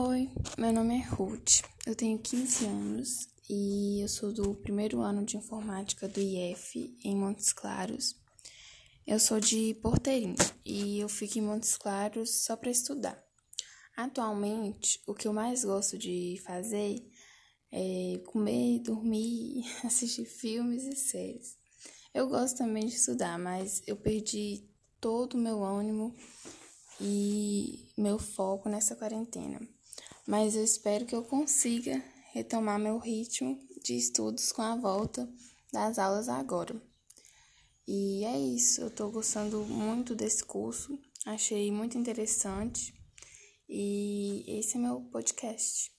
Oi, meu nome é Ruth, eu tenho 15 anos e eu sou do primeiro ano de informática do IF em Montes Claros. Eu sou de Porteirinha e eu fico em Montes Claros só para estudar. Atualmente, o que eu mais gosto de fazer é comer, dormir, assistir filmes e séries. Eu gosto também de estudar, mas eu perdi todo o meu ânimo e meu foco nessa quarentena. Mas eu espero que eu consiga retomar meu ritmo de estudos com a volta das aulas agora. E é isso, eu estou gostando muito desse curso, achei muito interessante e esse é meu podcast.